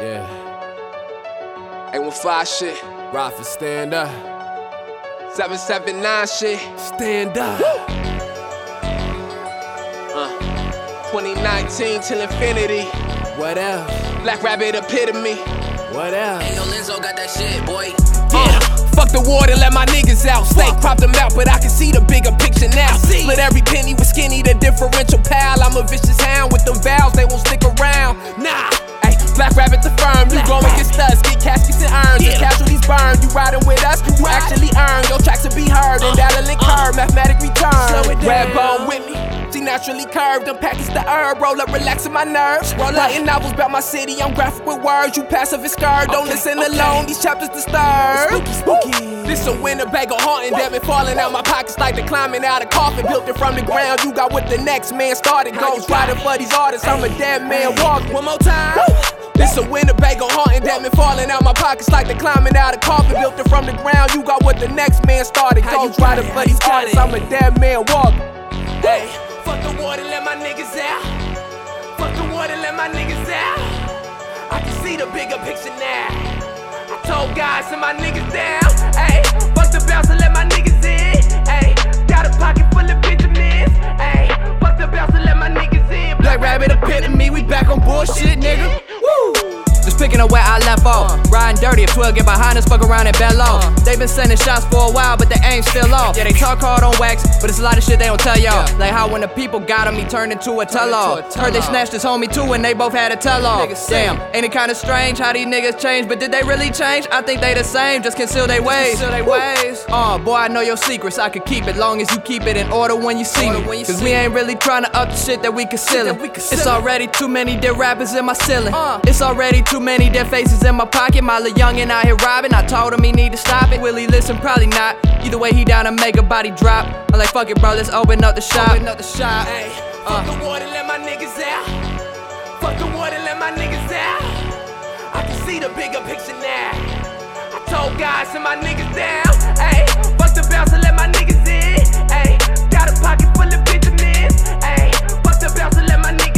Yeah. 815 shit. Ride for stand up. 779 shit. Stand up. 2019 till infinity. What else? Black Rabbit epitome. What else? Hey, yo, Lenzo got that shit, boy. Fuck the ward and let my niggas out. Snake popped them out, but I can see the bigger picture now. Split every penny with skinny, the differential pal. I'm a vicious hound with them vows, they won't stick around. Nah. Black Rabbit's a firm, you going against us. Get caskets and urns, the casualties burn. You riding with us, you actually earn. Your tracks will be heard, and that'll incur mathematic return. Slow it down. Red bone with me, she naturally curved. Unpackage the herb, roll up, relaxing my nerves. Writing novels about my city, I'm graphic with words. You passive and scared, don't listen alone. These chapters disturb. Spooky, spooky. This a winter bagel haunting, damn it, falling out my pockets like the climbing out of coffin. Built it from the ground, you got what the next man started. Goes riding for these artists, I'm a dead man walking. One more time. This a Winnebago haunting, damn it, falling out my pockets like the climbing out of coffin. Built it from the ground, you got what the next man started. Ghost riding for these artists, I'm a dead man walking. Hey, fuck the water, let my niggas out. Fuck the water, let my niggas out. I can see the bigger picture now. I told God, send my niggas down. Hey, fuck the bouncer, let my niggas in. Hey, got a pocket full of Benjamins. Hey, fuck the bouncer, let my niggas in. Black Rabbit epitome, we back on bullshit, nigga. Picking up where I left off, riding dirty. If 12 get behind us, fuck around and bell off. They been sending shots for a while, but the aim still off. Yeah, they talk hard on wax, but it's a lot of shit they don't tell y'all. Like how when the people got him, he turned into a tell-off. Heard they snatched his homie too, and they both had a tell-off. Damn, ain't it kinda strange how these niggas change? But did they really change? I think they the same, just conceal they ways. Boy, I know your secrets, I could keep it, long as you keep it in order when you see me. Cause we ain't really tryna up the shit that we concealing. It's already too many dead rappers in my ceiling. It's already too many dead faces in my pocket. My lil' youngin' out here robbing. I told him he need to stop it. Will he listen? Probably not. Either way, he down to make a body drop. I'm like, fuck it, bro, let's open up the shop. Hey, fuck the water, let my niggas out. Fuck the water, let my niggas out. I can see the bigger picture now. I told God, send my niggas down. Hey, fuck the bouncer, let my niggas in. Hey, got a pocket full of Benjamins. Hey, fuck the bouncer, let my niggas